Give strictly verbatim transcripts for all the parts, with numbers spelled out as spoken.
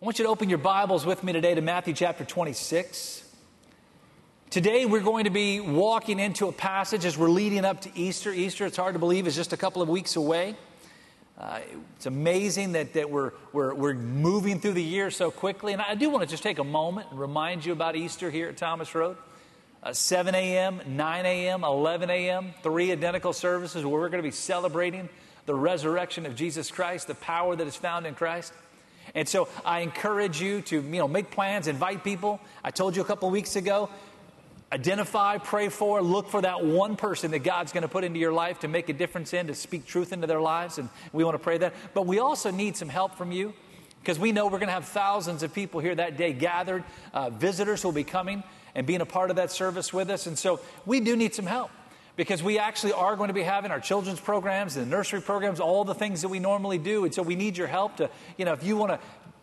I want you to open your Bibles with me today to Matthew chapter twenty-six. Today we're going to be walking into a passage as we're leading up to Easter. Easter, it's hard to believe, is just a couple of weeks away. Uh, it's amazing that, that we're, we're, we're moving through the year so quickly. And I do want to just take a moment and remind you about Easter here at Thomas Road. Uh, seven a.m., nine a.m., eleven a.m., three identical services where we're going to be celebrating the resurrection of Jesus Christ, the power that is found in Christ. And so I encourage you to, you know, make plans, invite people. I told you a couple weeks ago, identify, pray for, look for that one person that God's going to put into your life to make a difference in, to speak truth into their lives. And we want to pray that. But we also need some help from you because we know we're going to have thousands of people here that day gathered, uh, visitors who will be coming and being a part of that service with us. And so we do need some help, because we actually are going to be having our children's programs and the nursery programs, all the things that we normally do. And so we need your help to, you know, if you want to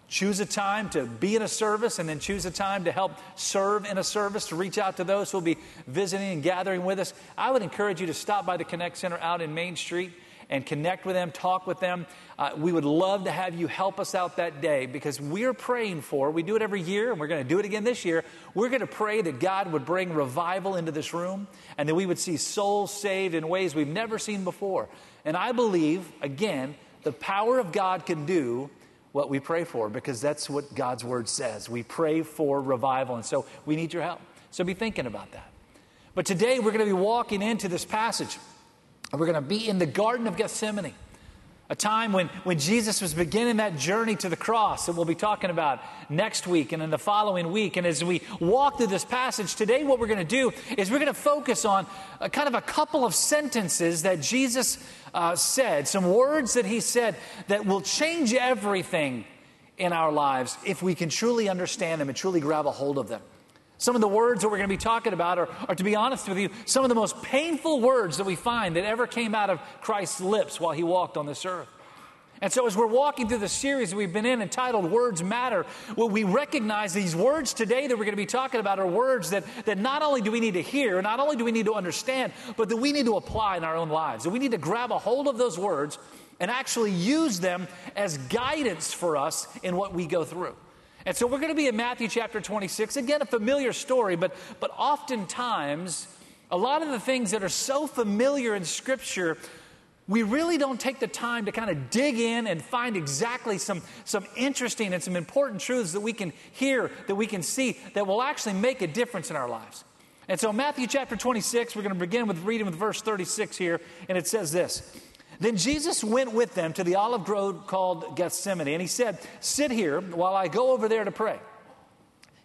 choose a time to be in a service and then choose a time to help serve in a service, to reach out to those who will be visiting and gathering with us, I would encourage you to stop by the Connect Center out in Main Street and connect with them, talk with them. Uh, we would love to have you help us out that day, because we're praying for, we do it every year and we're going to do it again this year, we're going to pray that God would bring revival into this room and that we would see souls saved in ways we've never seen before. And I believe, again, the power of God can do what we pray for, because that's what God's Word says. We pray for revival, and so we need your help. So be thinking about that. But today we're going to be walking into this passage. And we're going to be in the Garden of Gethsemane, a time when, when Jesus was beginning that journey to the cross that we'll be talking about next week and in the following week. And as we walk through this passage today, what we're going to do is we're going to focus on a kind of a couple of sentences that Jesus uh, said, some words that he said that will change everything in our lives if we can truly understand them and truly grab a hold of them. Some of the words that we're going to be talking about are, are, to be honest with you, some of the most painful words that we find that ever came out of Christ's lips while he walked on this earth. And so as we're walking through the series we've been in entitled Words Matter, well, we recognize these words today that we're going to be talking about are words that, that not only do we need to hear, not only do we need to understand, but that we need to apply in our own lives. That we need to grab a hold of those words and actually use them as guidance for us in what we go through. And so we're going to be in Matthew chapter twenty-six. Again, a familiar story, but, but oftentimes, a lot of the things that are so familiar in Scripture, we really don't take the time to kind of dig in and find exactly some, some interesting and some important truths that we can hear, that we can see, that will actually make a difference in our lives. And so Matthew chapter twenty-six, we're going to begin with reading with verse thirty-six here, and it says this. Then Jesus went with them to the olive grove called Gethsemane, and he said, "Sit here while I go over there to pray."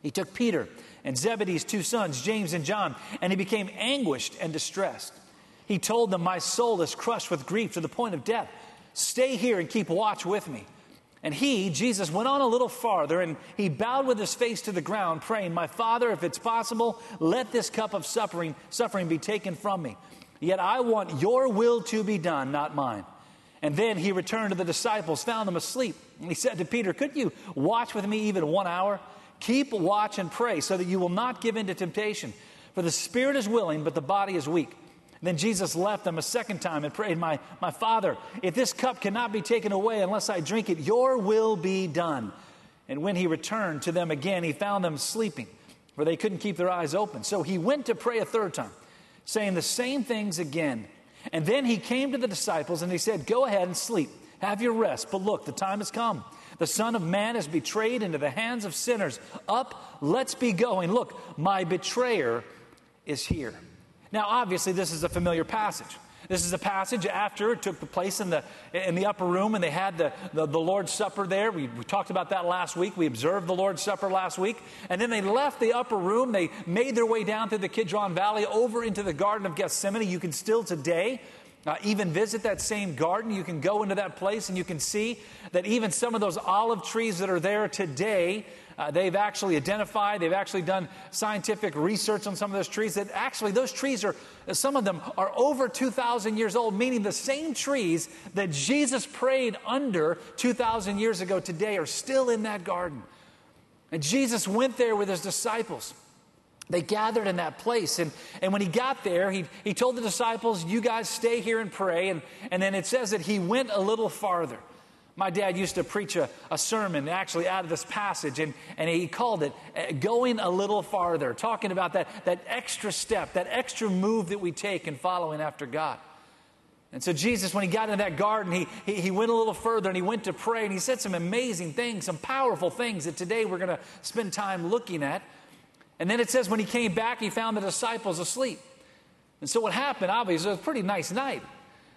He took Peter and Zebedee's two sons, James and John, and he became anguished and distressed. He told them, "My soul is crushed with grief to the point of death. Stay here and keep watch with me." And he, Jesus, went on a little farther, and he bowed with his face to the ground, praying, "My Father, if it's possible, let this cup of suffering, suffering be taken from me. Yet I want your will to be done, not mine." And then he returned to the disciples, found them asleep. And he said to Peter, "Could you watch with me even one hour? Keep watch and pray so that you will not give in to temptation. For the spirit is willing, but the body is weak." And then Jesus left them a second time and prayed, my, my Father, if this cup cannot be taken away unless I drink it, your will be done." And when he returned to them again, he found them sleeping, for they couldn't keep their eyes open. So he went to pray a third time, saying the same things again. And then he came to the disciples and he said, "Go ahead and sleep. Have your rest. But look, the time has come. The Son of Man is betrayed into the hands of sinners. Up, let's be going. Look, my betrayer is here." Now, obviously, this is a familiar passage. This is a passage after it took place in the in the upper room, and they had the, the, the Lord's Supper there. We, we talked about that last week. We observed the Lord's Supper last week. And then they left the upper room. They made their way down through the Kidron Valley over into the Garden of Gethsemane. You can still today uh, even visit that same garden. You can go into that place, and you can see that even some of those olive trees that are there today, Uh, they've actually identified, they've actually done scientific research on some of those trees, that actually those trees are, some of them are over two thousand years old, meaning the same trees that Jesus prayed under two thousand years ago today are still in that garden. And Jesus went there with his disciples. They gathered in that place, and, and when he got there, he, he told the disciples, "You guys stay here and pray," and, and then it says that he went a little farther. My dad used to preach a, a sermon actually out of this passage, and, and he called it uh, Going a Little Farther, talking about that, that extra step, that extra move that we take in following after God. And so Jesus, when he got into that garden, he, he, he went a little further and he went to pray, and he said some amazing things, some powerful things that today we're going to spend time looking at. And then it says when he came back, he found the disciples asleep. And so what happened, obviously, it was a pretty nice night.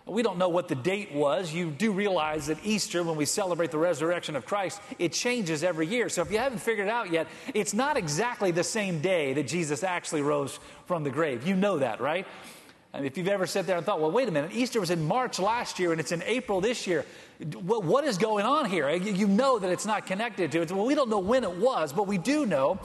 We don't know what the date was. You do realize that Easter, when we celebrate the resurrection of Christ, it changes every year. So if you haven't figured it out yet, it's not exactly the same day that Jesus actually rose from the grave. You know that, right? And if you've ever sat there and thought, well, wait a minute, Easter was in March last year and it's in April this year. What, what is going on here? You know that it's not connected to it. Well, we don't know when it was, but we do know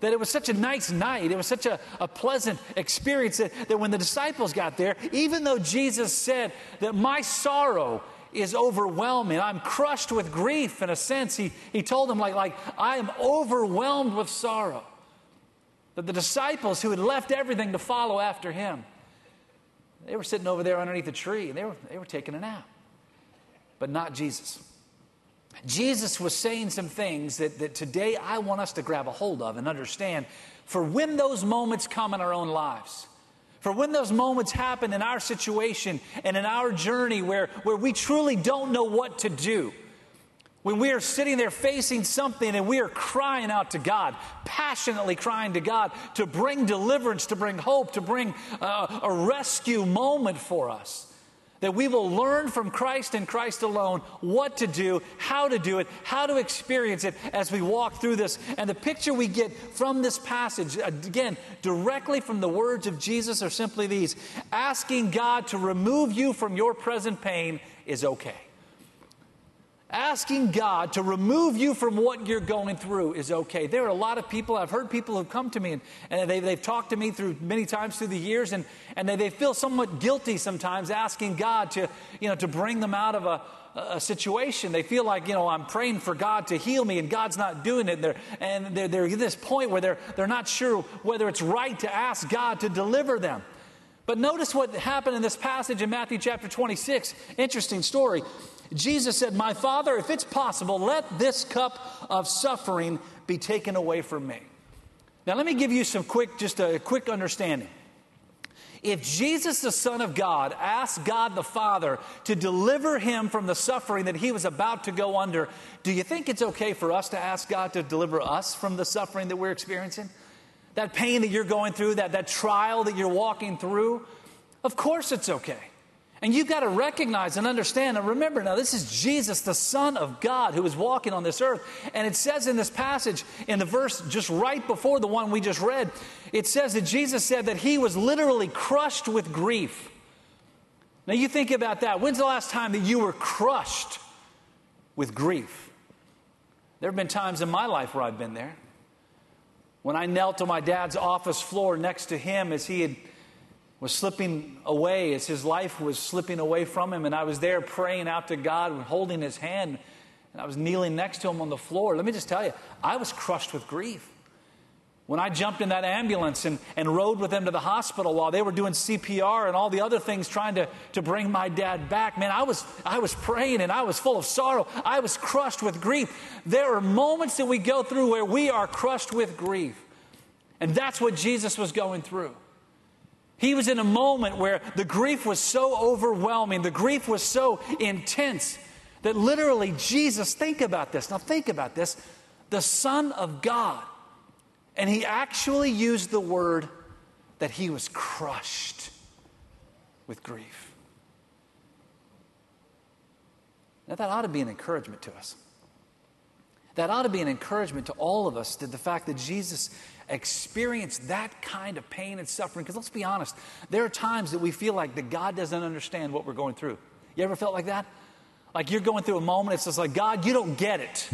that it was such a nice night. It was such a, a pleasant experience that, that when the disciples got there, even though Jesus said that my sorrow is overwhelming, I'm crushed with grief in a sense, he, he told them like, like I am overwhelmed with sorrow. That the disciples who had left everything to follow after him, they were sitting over there underneath a tree and they were, they were taking a nap, but not Jesus. Jesus was saying some things that, that today I want us to grab a hold of and understand for when those moments come in our own lives, for when those moments happen in our situation and in our journey where, where we truly don't know what to do, when we are sitting there facing something and we are crying out to God, passionately crying to God to bring deliverance, to bring hope, to bring uh, a rescue moment for us. That we will learn from Christ and Christ alone what to do, how to do it, how to experience it as we walk through this. And the picture we get from this passage, again, directly from the words of Jesus are simply these. Asking God to remove you from your present pain is okay. Asking God to remove you from what you're going through is okay. There are a lot of people, I've heard people who've come to me and, and they, they've talked to me through many times through the years, and, and they, they feel somewhat guilty sometimes asking God to, you know, to bring them out of a, a situation. They feel like, you know, I'm praying for God to heal me and God's not doing it. And they're, and they're, they're at this point where they're, they're not sure whether it's right to ask God to deliver them. But notice what happened in this passage in Matthew chapter twenty-six. Interesting story. Jesus said, my Father, if it's possible, let this cup of suffering be taken away from me. Now, let me give you some quick, just a quick understanding. If Jesus, the Son of God, asked God the Father to deliver him from the suffering that he was about to go under, do you think it's okay for us to ask God to deliver us from the suffering that we're experiencing? That pain that you're going through, that, that trial that you're walking through? Of course it's okay. And you've got to recognize and understand and remember now, this is Jesus, the Son of God, who is walking on this earth. And it says in this passage, in the verse just right before the one we just read, it says that Jesus said that he was literally crushed with grief. Now you think about that. When's the last time that you were crushed with grief? There have been times in my life where I've been there. When I knelt on my dad's office floor next to him as he had was slipping away, as his life was slipping away from him, and I was there praying out to God and holding his hand, and I was kneeling next to him on the floor. Let me just tell you, I was crushed with grief. When I jumped in that ambulance and, and rode with them to the hospital while they were doing C P R and all the other things trying to, to bring my dad back, man, I was, I was praying and I was full of sorrow. I was crushed with grief. There are moments that we go through where we are crushed with grief. And that's what Jesus was going through. He was in a moment where the grief was so overwhelming, the grief was so intense that literally Jesus, think about this, now think about this, the Son of God, and he actually used the word that he was crushed with grief. Now that ought to be an encouragement to us. That ought to be an encouragement to all of us, that the fact that Jesus experienced that kind of pain and suffering. Because let's be honest, there are times that we feel like that God doesn't understand what we're going through. You ever felt like that? Like you're going through a moment, it's just like, God, you don't get it.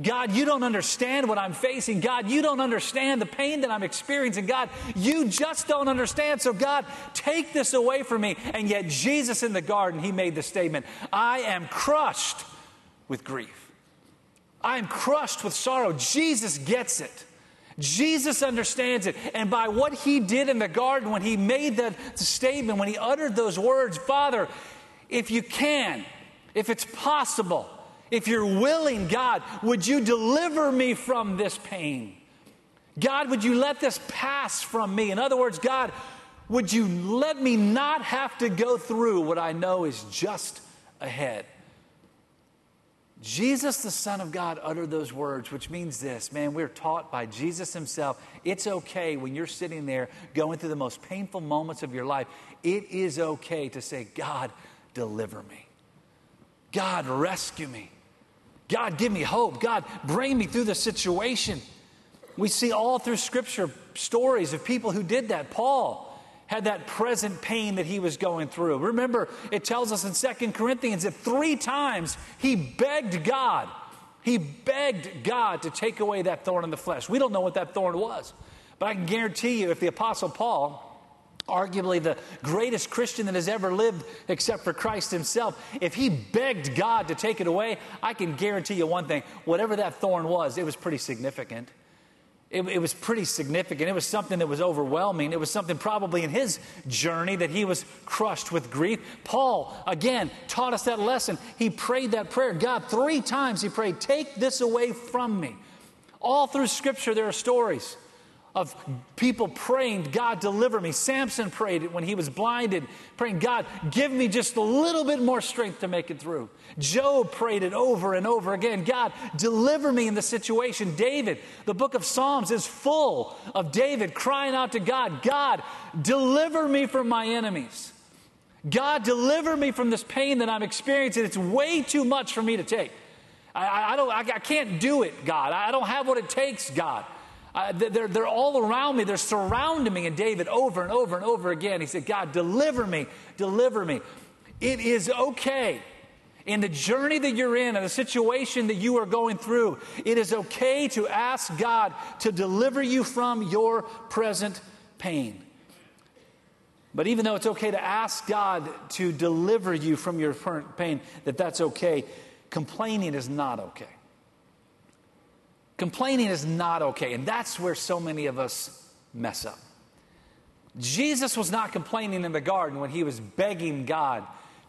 God, you don't understand what I'm facing. God, you don't understand the pain that I'm experiencing. God, you just don't understand. So God, take this away from me. And yet Jesus in the garden, he made the statement, I am crushed with grief. I am crushed with sorrow. Jesus gets it. Jesus understands it. And by what he did in the garden when he made that statement, when he uttered those words, Father, if you can, if it's possible, If you're willing, God, would you deliver me from this pain? God, would you let this pass from me? In other words, God, would you let me not have to go through what I know is just ahead? Jesus, the Son of God, uttered those words, which means this, man, we're taught by Jesus himself. It's okay when you're sitting there going through the most painful moments of your life. It is okay to say, God, deliver me. God, rescue me. God, give me hope. God, bring me through the situation. We see all through Scripture stories of people who did that. Paul had that present pain that he was going through. Remember, it tells us in Second Corinthians that three times he begged God. He begged God to take away that thorn in the flesh. We don't know what that thorn was. But I can guarantee you, if the Apostle Paul, arguably the greatest Christian that has ever lived except for Christ himself, if he begged God to take it away, I can guarantee you one thing. Whatever that thorn was, it was pretty significant. It, it was pretty significant. It was something that was overwhelming. It was something probably in his journey that he was crushed with grief. Paul, again, taught us that lesson. He prayed that prayer. God, three times he prayed, take this away from me. All through Scripture there are stories of people praying, God, deliver me. Samson prayed it when he was blinded, praying, God, give me just a little bit more strength to make it through. Job prayed it over and over again. God, deliver me in the situation. David, the book of Psalms is full of David crying out to God, God, deliver me from my enemies. God, deliver me from this pain that I'm experiencing. It's way too much for me to take. I, I, don't, I, I can't do it, God. I don't have what it takes, God. Uh, they're, they're all around me. They're surrounding me. And David, over and over and over again, he said, God, deliver me, deliver me. It is okay in the journey that you're in and the situation that you are going through. It is okay to ask God to deliver you from your present pain. But even though it's okay to ask God to deliver you from your current pain, that that's okay, complaining is not okay. Complaining is not okay, and that's where so many of us mess up. Jesus was not complaining in the garden when he was begging God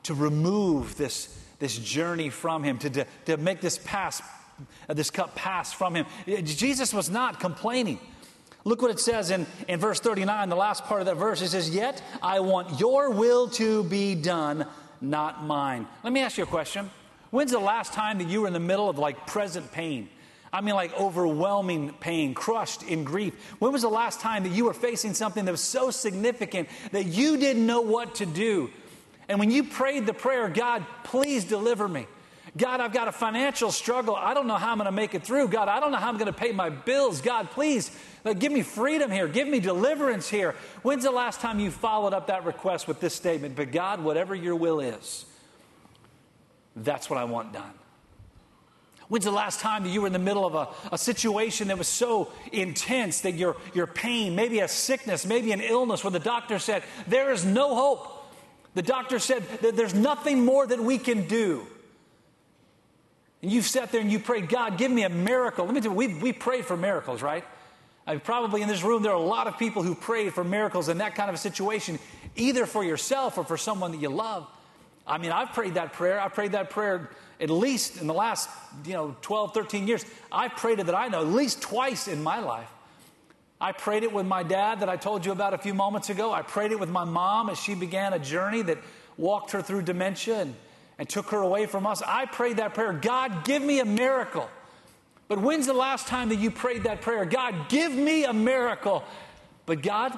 to remove this, this journey from him, to, to, to make this, pass, uh, this cup pass from him. Jesus was not complaining. Look what it says in, in verse thirty-nine, the last part of that verse. It says, yet I want your will to be done, not mine. Let me ask you a question. When's the last time that you were in the middle of like present pain? I mean, like overwhelming pain, crushed in grief. When was the last time that you were facing something that was so significant that you didn't know what to do? And when you prayed the prayer, God, please deliver me. God, I've got a financial struggle. I don't know how I'm going to make it through. God, I don't know how I'm going to pay my bills. God, please, like, give me freedom here. Give me deliverance here. When's the last time you followed up that request with this statement? But God, whatever your will is, that's what I want done. When's the last time that you were in the middle of a, a situation that was so intense that your, your pain, maybe a sickness, maybe an illness, where the doctor said, there is no hope. The doctor said that there's nothing more that we can do. And you've sat there and you prayed, God, give me a miracle. Let me tell you, we, we prayed for miracles, right? I mean, probably in this room there are a lot of people who prayed for miracles in that kind of a situation, either for yourself or for someone that you love. I mean, I've prayed that prayer. I prayed that prayer at least in the last, you know, twelve, thirteen years. I've prayed it that I know at least twice in my life. I prayed it with my dad that I told you about a few moments ago. I prayed it with my mom as she began a journey that walked her through dementia and, and took her away from us. I prayed that prayer, God, give me a miracle. But when's the last time that you prayed that prayer? God, give me a miracle. But God,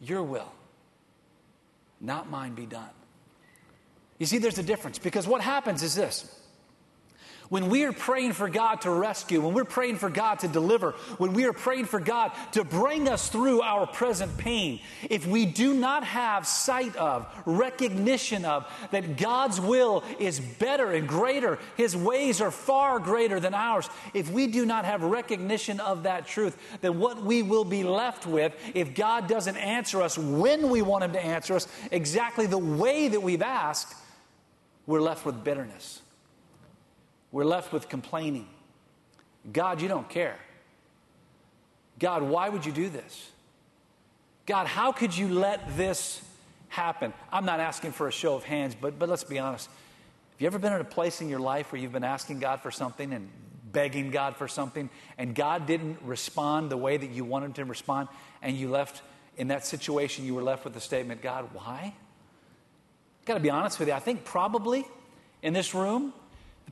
your will, not mine, be done. You see, there's a difference, because what happens is this. When we are praying for God to rescue, when we're praying for God to deliver, when we are praying for God to bring us through our present pain, if we do not have sight of, recognition of, that God's will is better and greater, his ways are far greater than ours, if we do not have recognition of that truth, then what we will be left with, if God doesn't answer us when we want him to answer us, exactly the way that we've asked, we're left with bitterness. We're left with complaining. God, you don't care. God, why would you do this? God, how could you let this happen? I'm not asking for a show of hands, but, but let's be honest. Have you ever been at a place in your life where you've been asking God for something and begging God for something, and God didn't respond the way that you wanted him to respond, and you left in that situation, you were left with the statement, God, why? I've got to be honest with you. I think probably in this room,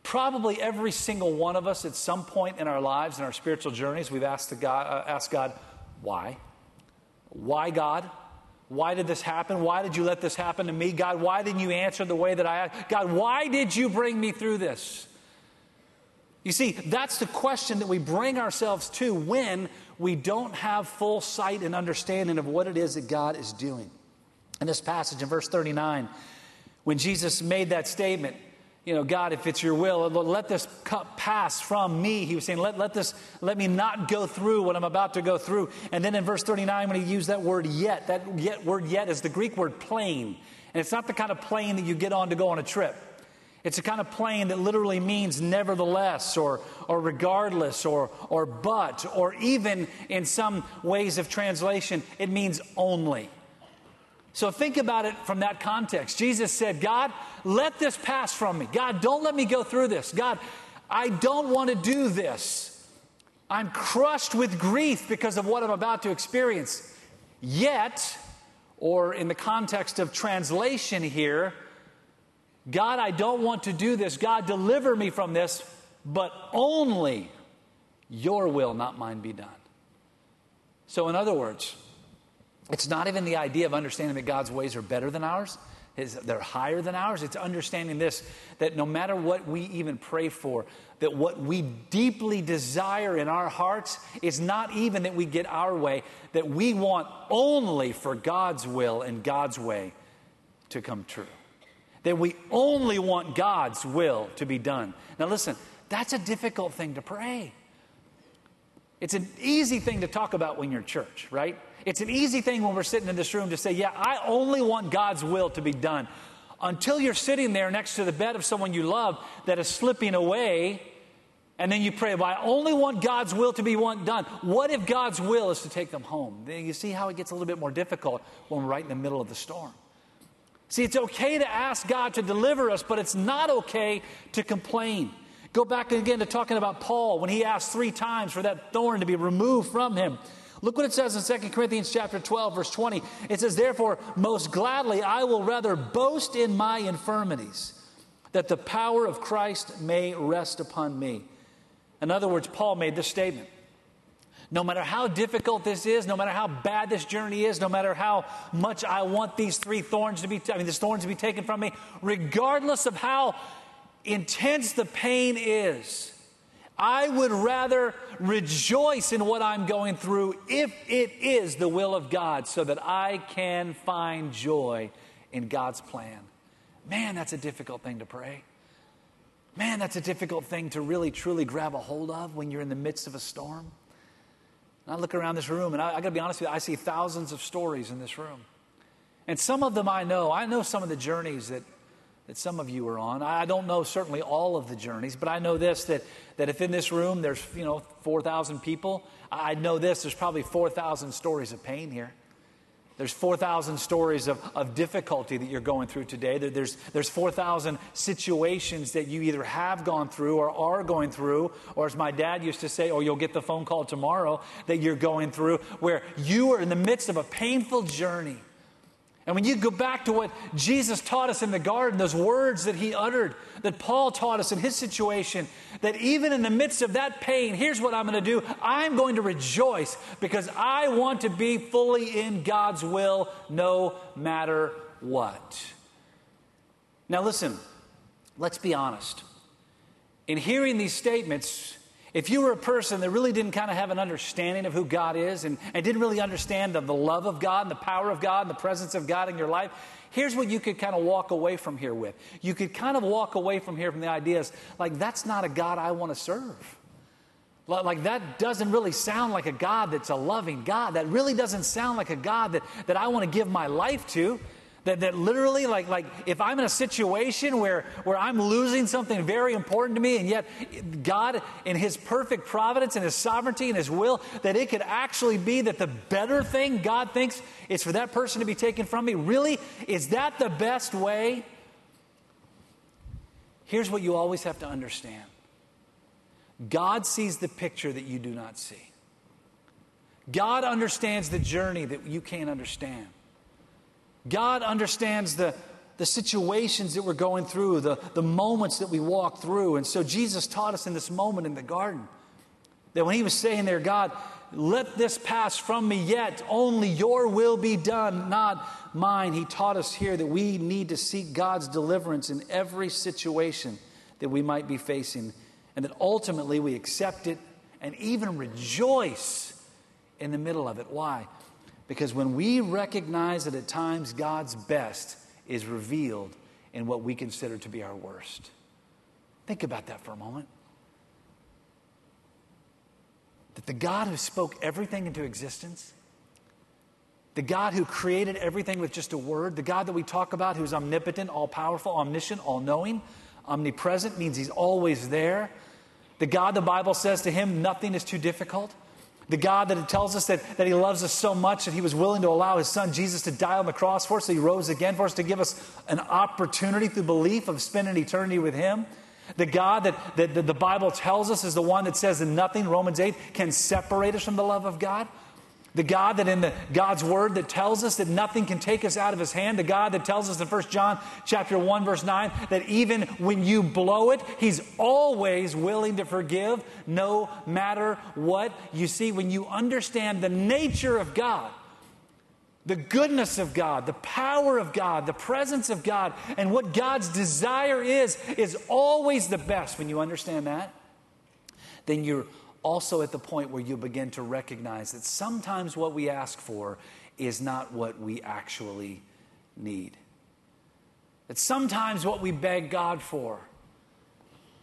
probably every single one of us at some point in our lives, in our spiritual journeys, we've asked, the God, uh, asked God, why? Why, God? Why did this happen? Why did you let this happen to me? God, why didn't you answer the way that I asked? God, why did you bring me through this? You see, that's the question that we bring ourselves to when we don't have full sight and understanding of what it is that God is doing. In this passage, in verse thirty-nine, when Jesus made that statement, you know, God, if it's your will, let this cup pass from me. He was saying, let, let this, let me not go through what I'm about to go through. And then in verse thirty-nine, when he used that word yet, that yet word yet is the Greek word plane. And it's not the kind of plane that you get on to go on a trip. It's the kind of plane that literally means nevertheless, or or regardless, or or but, or even in some ways of translation, it means only. So think about it from that context. Jesus said, God, let this pass from me. God, don't let me go through this. God, I don't want to do this. I'm crushed with grief because of what I'm about to experience. Yet, or in the context of translation here, God, I don't want to do this. God, deliver me from this, but only your will, not mine, be done. So in other words, it's not even the idea of understanding that God's ways are better than ours. His, they're higher than ours. It's understanding this, that no matter what we even pray for, that what we deeply desire in our hearts is not even that we get our way, that we want only for God's will and God's way to come true. That we only want God's will to be done. Now listen, that's a difficult thing to pray. It's an easy thing to talk about when you're in church, right? It's an easy thing when we're sitting in this room to say, yeah, I only want God's will to be done. Until you're sitting there next to the bed of someone you love that is slipping away, and then you pray, well, I only want God's will to be one done. What if God's will is to take them home? You see how it gets a little bit more difficult when we're right in the middle of the storm. See, it's okay to ask God to deliver us, but it's not okay to complain. Go back again to talking about Paul when he asked three times for that thorn to be removed from him. Look what it says in Second Corinthians chapter twelve, verse twenty. It says, therefore, most gladly I will rather boast in my infirmities, that the power of Christ may rest upon me. In other words, Paul made this statement. No matter how difficult this is, no matter how bad this journey is, no matter how much I want these three thorns to be, I mean, these thorns to be taken from me, regardless of how intense the pain is, I would rather rejoice in what I'm going through if it is the will of God, so that I can find joy in God's plan. Man, that's a difficult thing to pray. Man, that's a difficult thing to really, truly grab a hold of when you're in the midst of a storm. And I look around this room, and I, I got to be honest with you, I see thousands of stories in this room. And some of them I know. I know some of the journeys that that some of you are on. I don't know certainly all of the journeys, but I know this, that, that if in this room there's, you know, four thousand people, I know this, there's probably four thousand stories of pain here. There's four thousand stories of, of difficulty that you're going through today. There's, there's four thousand situations that you either have gone through or are going through, or as my dad used to say, or you'll get the phone call tomorrow, that you're going through, where you are in the midst of a painful journey. And when you go back to what Jesus taught us in the garden, those words that he uttered, that Paul taught us in his situation, that even in the midst of that pain, here's what I'm going to do. I'm going to rejoice because I want to be fully in God's will no matter what. Now listen, let's be honest. In hearing these statements, if you were a person that really didn't kind of have an understanding of who God is and, and didn't really understand the, the love of God and the power of God and the presence of God in your life, here's what you could kind of walk away from here with. You could kind of walk away from here from the ideas like, that's not a God I want to serve. Like, that doesn't really sound like a God that's a loving God. That really doesn't sound like a God that, that I want to give my life to. That, that literally, like, like if I'm in a situation where, where I'm losing something very important to me, and yet God, in his perfect providence and his sovereignty and his will, that it could actually be that the better thing God thinks is for that person to be taken from me. Really? Is that the best way? Here's what you always have to understand. God sees the picture that you do not see. God understands the journey that you can't understand. God understands the, the situations that we're going through, the, the moments that we walk through. And so Jesus taught us in this moment in the garden that when he was saying there, God, let this pass from me, yet only your will be done, not mine. He taught us here that we need to seek God's deliverance in every situation that we might be facing, and that ultimately we accept it and even rejoice in the middle of it. Why? Because when we recognize that at times God's best is revealed in what we consider to be our worst. Think about that for a moment. That the God who spoke everything into existence, the God who created everything with just a word, the God that we talk about who's omnipotent, all-powerful, omniscient, all-knowing, omnipresent means he's always there. The God, the Bible says to him, nothing is too difficult. The God that it tells us that, that he loves us so much that he was willing to allow his son Jesus to die on the cross for us, that he rose again for us to give us an opportunity through belief of spending eternity with him. The God that, that, that the Bible tells us is the one that says that nothing, Romans eight, can separate us from the love of God. The God that in the God's word that tells us that nothing can take us out of his hand. The God that tells us in First John chapter one, verse nine, that even when you blow it, he's always willing to forgive no matter what. You see, when you understand the nature of God, the goodness of God, the power of God, the presence of God, and what God's desire is, is always the best. When you understand that, then you're also at the point where you begin to recognize that sometimes what we ask for is not what we actually need. That sometimes what we beg God for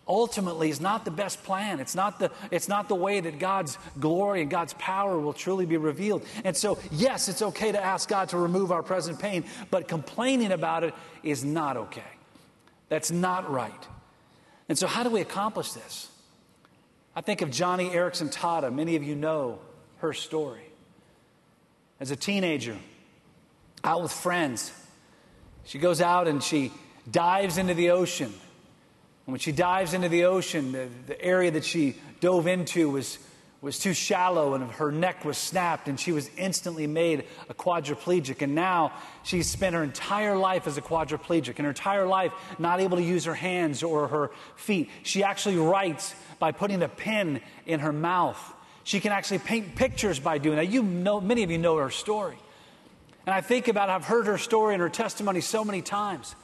ultimately is not the best plan. It's not the, it's not the way that God's glory and God's power will truly be revealed. And so, yes, it's okay to ask God to remove our present pain, but complaining about it is not okay. That's not right. And so how do we accomplish this? I think of Joni Eareckson Tada. Many of you know her story. As a teenager, out with friends, she goes out and she dives into the ocean. And when she dives into the ocean, the, the area that she dove into was, was too shallow, and her neck was snapped, and she was instantly made a quadriplegic. And now she's spent her entire life as a quadriplegic, and her entire life not able to use her hands or her feet. She actually writes by putting a pen in her mouth. She can actually paint pictures by doing that. You know, many of you know her story. And I think about it, I've heard her story and her testimony so many times.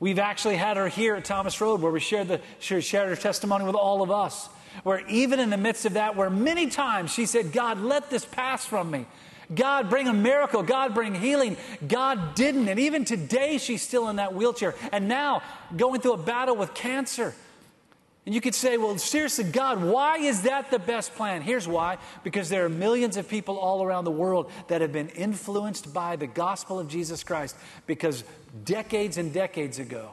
We've actually had her here at Thomas Road, where we shared the, she shared her testimony with all of us, where even in the midst of that, where many times she said, God, let this pass from me. God, bring a miracle. God, bring healing. God didn't. And even today, she's still in that wheelchair. And now, going through a battle with cancer. And you could say, well, seriously, God, why is that the best plan? Here's why. Because there are millions of people all around the world that have been influenced by the gospel of Jesus Christ. Because decades and decades ago,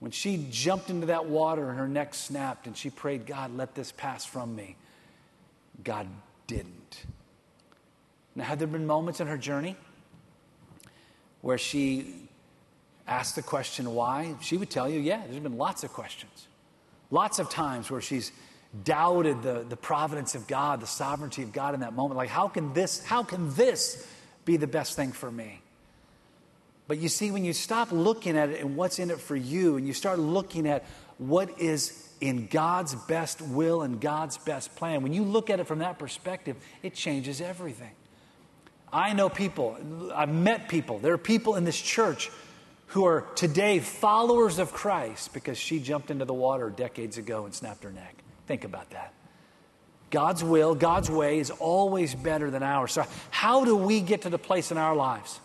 when she jumped into that water and her neck snapped and she prayed, God, let this pass from me, God didn't. Now, have there been moments in her journey where she asked the question why? She would tell you, yeah, there's been lots of questions. Lots of times where she's doubted the, the providence of God, the sovereignty of God in that moment. Like, how can this, how can this be the best thing for me? But you see, when you stop looking at it and what's in it for you, and you start looking at what is in God's best will and God's best plan, when you look at it from that perspective, it changes everything. I know people, I've met people, there are people in this church who are today followers of Christ because she jumped into the water decades ago and snapped her neck. Think about that. God's will, God's way is always better than ours. So how do we get to the place in our lives,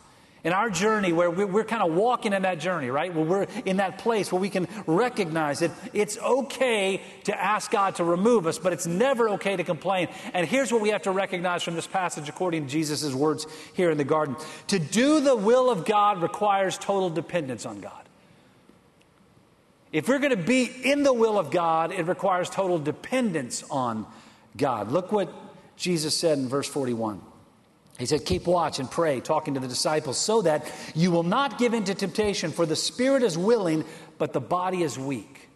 in our journey, where we're kind of walking in that journey, right? Where we're in that place where we can recognize that it's okay to ask God to remove us, but it's never okay to complain. And here's what we have to recognize from this passage according to Jesus' words here in the garden. To do the will of God requires total dependence on God. If we're going to be in the will of God, it requires total dependence on God. Look what Jesus said in verse forty-one. He said, keep watch and pray, talking to the disciples, so that you will not give in to temptation, for the spirit is willing, but the body is weak.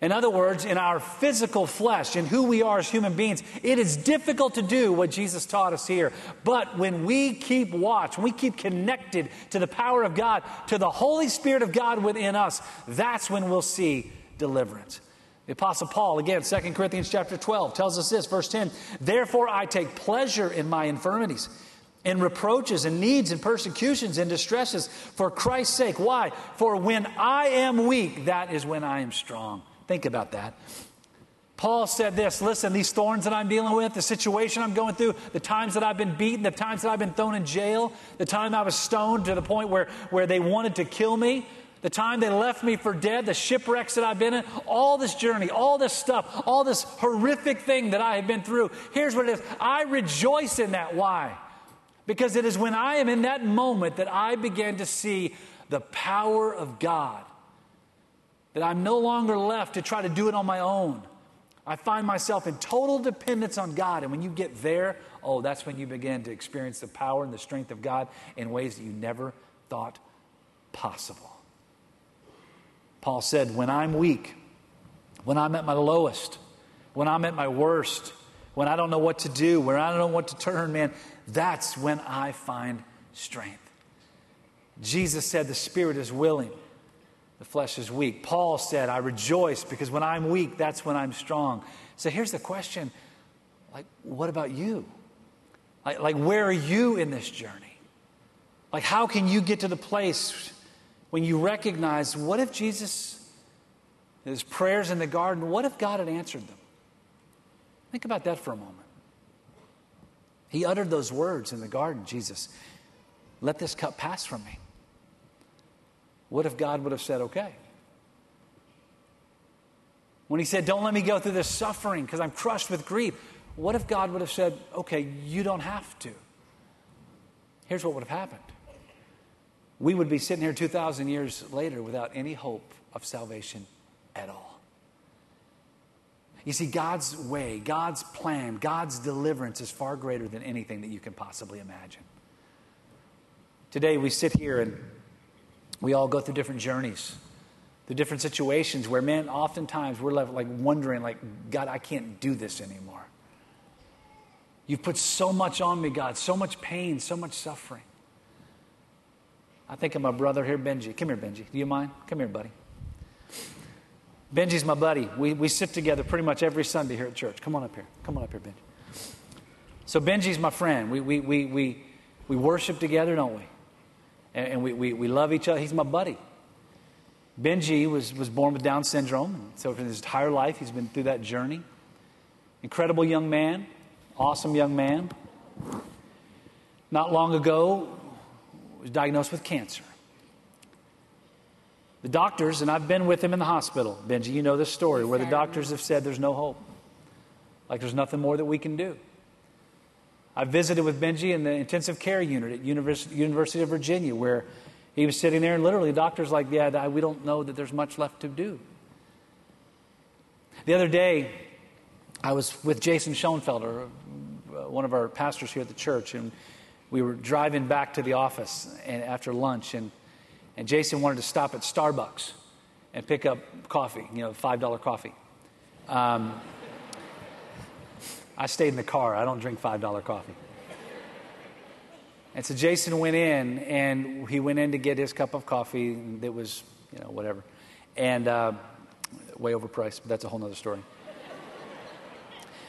In other words, in our physical flesh, in who we are as human beings, it is difficult to do what Jesus taught us here. But when we keep watch, when we keep connected to the power of God, to the Holy Spirit of God within us, that's when we'll see deliverance. The Apostle Paul, again, Second Corinthians chapter twelve, tells us this, verse ten, "Therefore I take pleasure in my infirmities, in reproaches and needs and persecutions and distresses for Christ's sake." Why? "For when I am weak, that is when I am strong." Think about that. Paul said this, listen, these thorns that I'm dealing with, the situation I'm going through, the times that I've been beaten, the times that I've been thrown in jail, the time I was stoned to the point where, where they wanted to kill me, the time they left me for dead, the shipwrecks that I've been in, all this journey, all this stuff, all this horrific thing that I have been through. Here's what it is. I rejoice in that. Why? Because it is when I am in that moment that I begin to see the power of God, that I'm no longer left to try to do it on my own. I find myself in total dependence on God. And when you get there, oh, that's when you begin to experience the power and the strength of God in ways that you never thought possible. Paul said, when I'm weak, when I'm at my lowest, when I'm at my worst, when I don't know what to do, when I don't know what to turn, man, that's when I find strength. Jesus said, the spirit is willing, the flesh is weak. Paul said, I rejoice because when I'm weak, that's when I'm strong. So here's the question. Like, what about you? Like, like, where are you in this journey? Like, how can you get to the place when you recognize, what if Jesus, his prayers in the garden, what if God had answered them? Think about that for a moment. He uttered those words in the garden, Jesus, "Let this cup pass from me." What if God would have said, okay? When he said, don't let me go through this suffering because I'm crushed with grief, what if God would have said, okay, you don't have to? Here's what would have happened. We would be sitting here two thousand years later without any hope of salvation at all. You see, God's way, God's plan, God's deliverance is far greater than anything that you can possibly imagine. Today we sit here and we all go through different journeys, through different situations where, man, oftentimes we're left like wondering, like, God, I can't do this anymore. You've put so much on me, God, so much pain, so much suffering. I think of my brother here, Benji. Come here, Benji. Do you mind? Come here, buddy. Benji's my buddy. We, we sit together pretty much every Sunday here at church. Come on up here. Come on up here, Benji. So Benji's my friend. We, we, we, we, we worship together, don't we? And we, we, we love each other. He's my buddy. Benji was, was born with Down syndrome. So for his entire life, he's been through that journey. Incredible young man. Awesome young man. Not long ago, he was diagnosed with cancer. The doctors, and I've been with him in the hospital. Benji, you know this story, where the doctors have said there's no hope. Like there's nothing more that we can do. I visited with Benji in the intensive care unit at University of Virginia, where he was sitting there, and literally the doctor's like, yeah, we don't know that there's much left to do. The other day, I was with Jason Schoenfelder, one of our pastors here at the church, and we were driving back to the office and after lunch, and, and Jason wanted to stop at Starbucks and pick up coffee, you know, five dollar coffee. Um I stayed in the car. I don't drink five dollar coffee. And so Jason went in, and he went in to get his cup of coffee that was, you know, whatever. And uh, way overpriced, but that's a whole other story.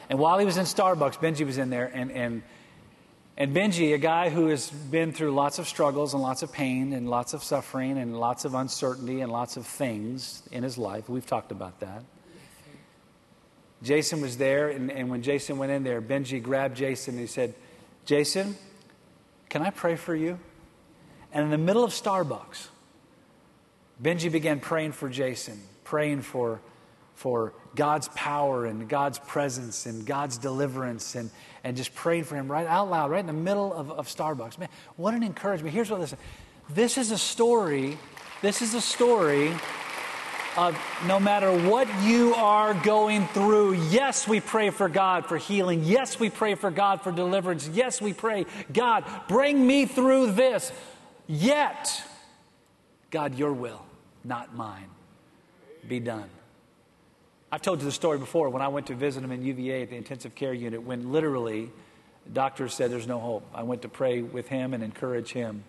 And while he was in Starbucks, Benji was in there. And, and, and Benji, a guy who has been through lots of struggles and lots of pain and lots of suffering and lots of uncertainty and lots of things in his life. We've talked about that. Jason was there, and, and when Jason went in there, Benji grabbed Jason and he said, Jason, can I pray for you? And in the middle of Starbucks, Benji began praying for Jason, praying for, for God's power and God's presence and God's deliverance, and, and just praying for him right out loud, right in the middle of, of Starbucks. Man, what an encouragement. Here's what this is. This is a story, this is a story... Uh, no matter what you are going through, yes, we pray for God for healing. Yes, we pray for God for deliverance. Yes, we pray, God, bring me through this. Yet, God, your will, not mine, be done. I've told you the story before when I went to visit him in U V A at the intensive care unit, when literally doctors said there's no hope. I went to pray with him and encourage him.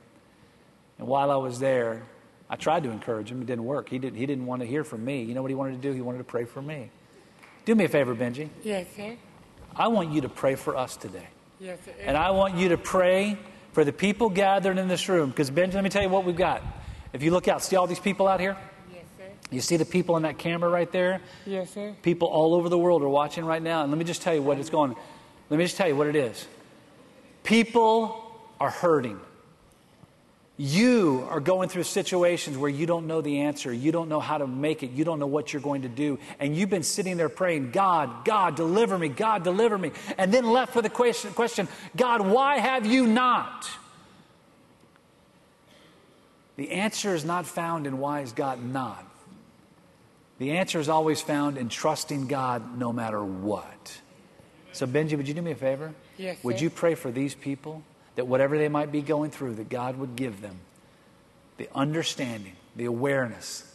And while I was there, I tried to encourage him. It didn't work. He didn't, he didn't want to hear from me. You know what he wanted to do? He wanted to pray for me. Do me a favor, Benji. Yes, sir. I want you to pray for us today. Yes, sir. And I want you to pray for the people gathered in this room. Because, Benji, let me tell you what we've got. If you look out, see all these people out here? Yes, sir. You see the people on that camera right there? Yes, sir. People all over the world are watching right now. And let me just tell you what it's going on. Let me just tell you what it is. People are hurting. You are going through situations where you don't know the answer. You don't know how to make it. You don't know what you're going to do. And you've been sitting there praying, God, God, deliver me. God, deliver me. And then left with a question, question, God, why have you not? The answer is not found in why is God not. The answer is always found in trusting God no matter what. So, Benji, would you do me a favor? Yes, sir. Would you pray for these people? That whatever they might be going through, that God would give them the understanding, the awareness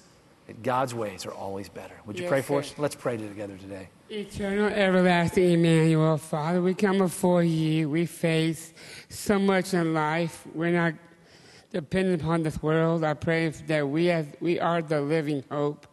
that God's ways are always better. Would you yes, pray for sir. us? Let's pray together today. Eternal, everlasting Emmanuel, Father, we come before you. We face so much in life. We're not dependent upon this world. I pray that we, have, we are the living hope,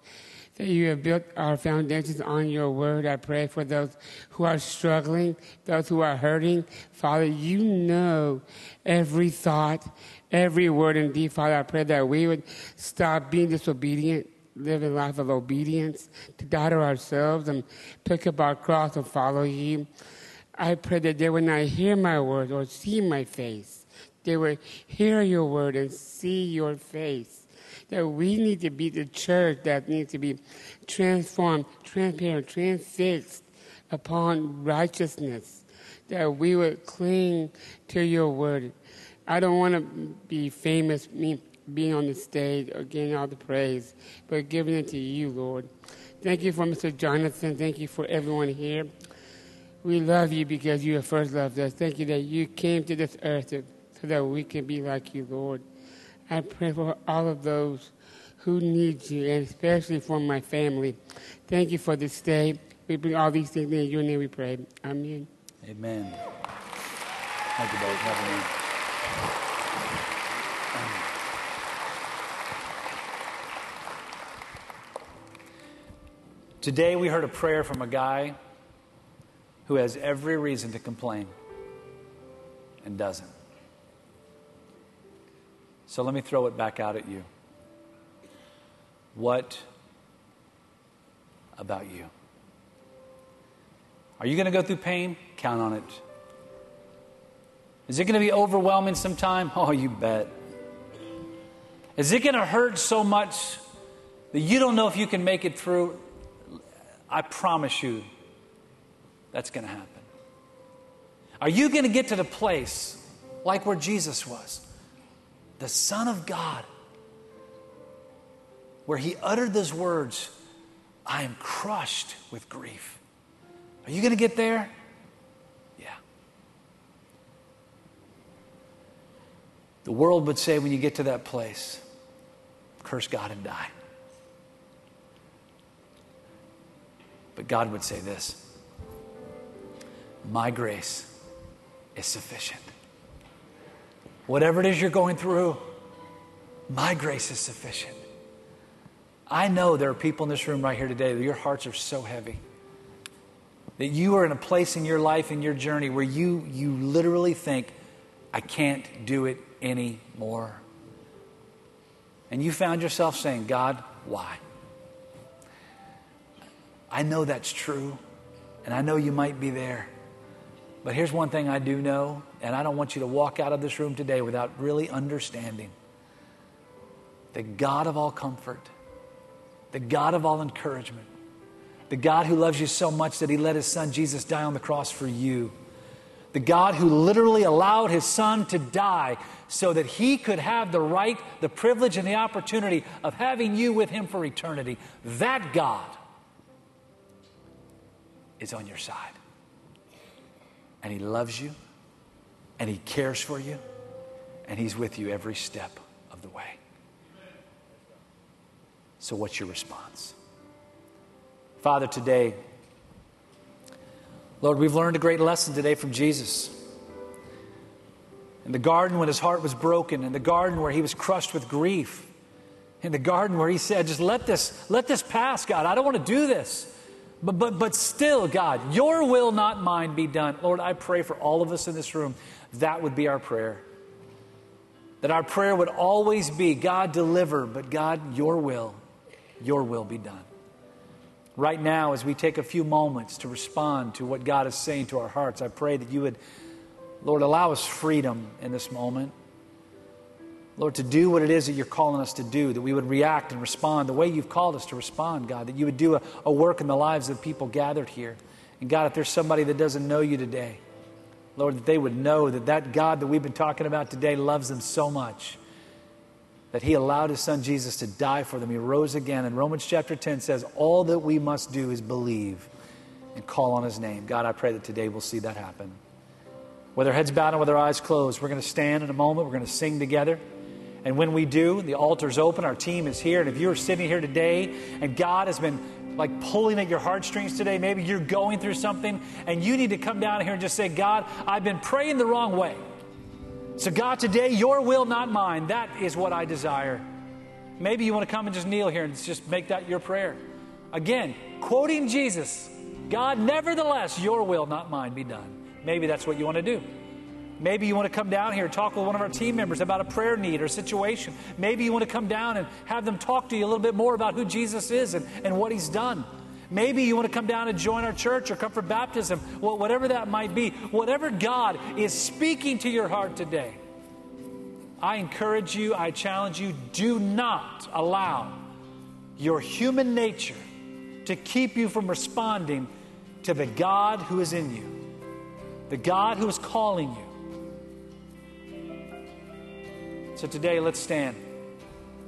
that you have built our foundations on your word. I pray for those who are struggling, those who are hurting. Father, you know every thought, every word and deed. Father, I pray that we would stop being disobedient, live a life of obedience, to die to ourselves and pick up our cross and follow you. I pray that they would not hear my words or see my face. They would hear your word and see your face. That we need to be the church that needs to be transformed, transparent, transfixed upon righteousness, that we would cling to your word. I don't want to be famous, me being on the stage or getting all the praise, but giving it to you, Lord. Thank you for Mister Jonathan. Thank you for everyone here. We love you because you first loved us. Thank you that you came to this earth so that we can be like you, Lord. I pray for all of those who need you, and especially for my family. Thank you for this day. We bring all these things in your name we pray. Amen. Amen. Thank you, both. Have a name. Today we heard a prayer from a guy who has every reason to complain and doesn't. So let me throw it back out at you. What about you? Are you going to go through pain? Count on it. Is it going to be overwhelming sometime? Oh, you bet. Is it going to hurt so much that you don't know if you can make it through? I promise you, that's going to happen. Are you going to get to the place like where Jesus was? The Son of God, where he uttered those words, I am crushed with grief. Are you going to get there? Yeah. The world would say when you get to that place, curse God and die. But God would say this, my grace is sufficient. Whatever it is you're going through, my grace is sufficient. I know there are people in this room right here today that your hearts are so heavy, that you are in a place in your life, in your journey, where you, you literally think, I can't do it anymore. And you found yourself saying, God, why? I know that's true, and I know you might be there. But here's one thing I do know, and I don't want you to walk out of this room today without really understanding. The God of all comfort, the God of all encouragement, the God who loves you so much that he let his son Jesus die on the cross for you, the God who literally allowed his son to die so that he could have the right, the privilege, and the opportunity of having you with him for eternity. That God is on your side. And he loves you, and he cares for you, and he's with you every step of the way. So what's your response? Father, today, Lord, we've learned a great lesson today from Jesus. In the garden when his heart was broken, in the garden where he was crushed with grief, in the garden where he said, just let this, let this pass, God. I don't want to do this. But, but, but still, God, your will, not mine, be done. Lord, I pray for all of us in this room, that would be our prayer. That our prayer would always be, God, deliver, but God, your will, your will be done. Right now, as we take a few moments to respond to what God is saying to our hearts, I pray that you would, Lord, allow us freedom in this moment. Lord, to do what it is that you're calling us to do, that we would react and respond the way you've called us to respond, God, that you would do a, a work in the lives of the people gathered here. And God, if there's somebody that doesn't know you today, Lord, that they would know that that God that we've been talking about today loves them so much that he allowed his son Jesus to die for them. He rose again. And Romans chapter ten says, all that we must do is believe and call on his name. God, I pray that today we'll see that happen. With our heads bowed and with our eyes closed, we're going to stand in a moment. We're going to sing together. And when we do, the altar's open. Our team is here. And if you are sitting here today and God has been like pulling at your heartstrings today, maybe you're going through something and you need to come down here and just say, God, I've been praying the wrong way. So God, today, your will, not mine. That is what I desire. Maybe you want to come and just kneel here and just make that your prayer. Again, quoting Jesus, God, nevertheless, your will, not mine, be done. Maybe that's what you want to do. Maybe you want to come down here and talk with one of our team members about a prayer need or situation. Maybe you want to come down and have them talk to you a little bit more about who Jesus is and, and what he's done. Maybe you want to come down and join our church or come for baptism, well, whatever that might be. Whatever God is speaking to your heart today, I encourage you, I challenge you, do not allow your human nature to keep you from responding to the God who is in you, the God who is calling you. So today, let's stand.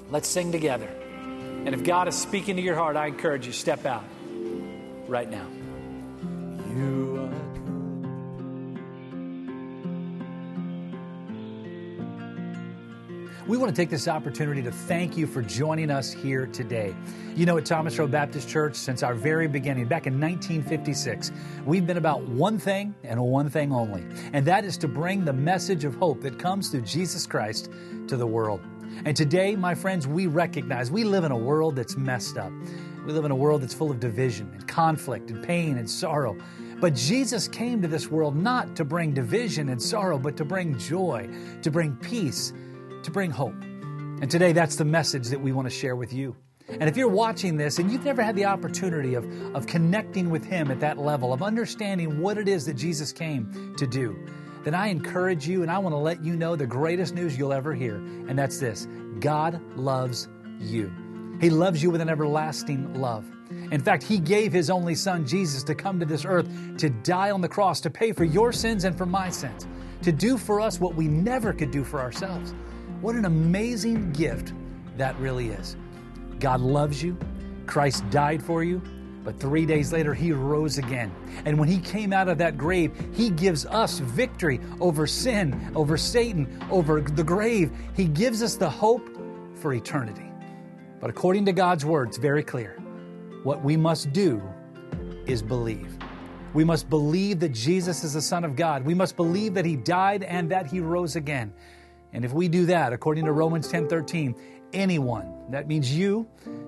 Let's sing together. And if God is speaking to your heart, I encourage you, step out right now. You are good. We want to take this opportunity to thank you for joining us here today. You know, at Thomas Road Baptist Church, since our very beginning, back in nineteen fifty-six, we've been about one thing and one thing only, and that is to bring the message of hope that comes through Jesus Christ to the world. And today, my friends, we recognize we live in a world that's messed up. We live in a world that's full of division and conflict and pain and sorrow. But Jesus came to this world not to bring division and sorrow, but to bring joy, to bring peace, to bring hope. And today, that's the message that we want to share with you. And if you're watching this and you've never had the opportunity of, of connecting with him at that level, of understanding what it is that Jesus came to do, then I encourage you and I want to let you know the greatest news you'll ever hear, and that's this: God loves you. He loves you with an everlasting love. In fact, he gave his only son, Jesus, to come to this earth, to die on the cross, to pay for your sins and for my sins, to do for us what we never could do for ourselves. What an amazing gift that really is. God loves you. Christ died for you. But three days later, he rose again. And when he came out of that grave, he gives us victory over sin, over Satan, over the grave. He gives us the hope for eternity. But according to God's word, it's very clear. What we must do is believe. We must believe that Jesus is the Son of God. We must believe that he died and that he rose again. And if we do that, according to Romans ten thirteen, anyone, that means you,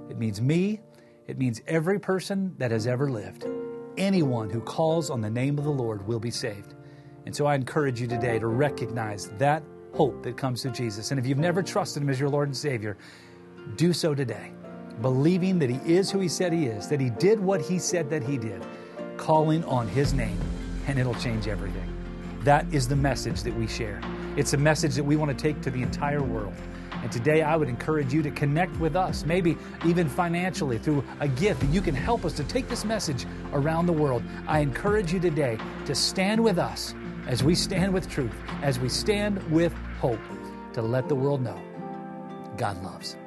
it means me, it means every person that has ever lived, anyone who calls on the name of the Lord will be saved. And so I encourage you today to recognize that hope that comes through Jesus. And if you've never trusted him as your Lord and Savior, do so today, believing that he is who he said he is, that he did what he said that he did, calling on his name, and it'll change everything. That is the message that we share. It's a message that we want to take to the entire world. And today, I would encourage you to connect with us, maybe even financially through a gift that you can help us to take this message around the world. I encourage you today to stand with us as we stand with truth, as we stand with hope, to let the world know God loves.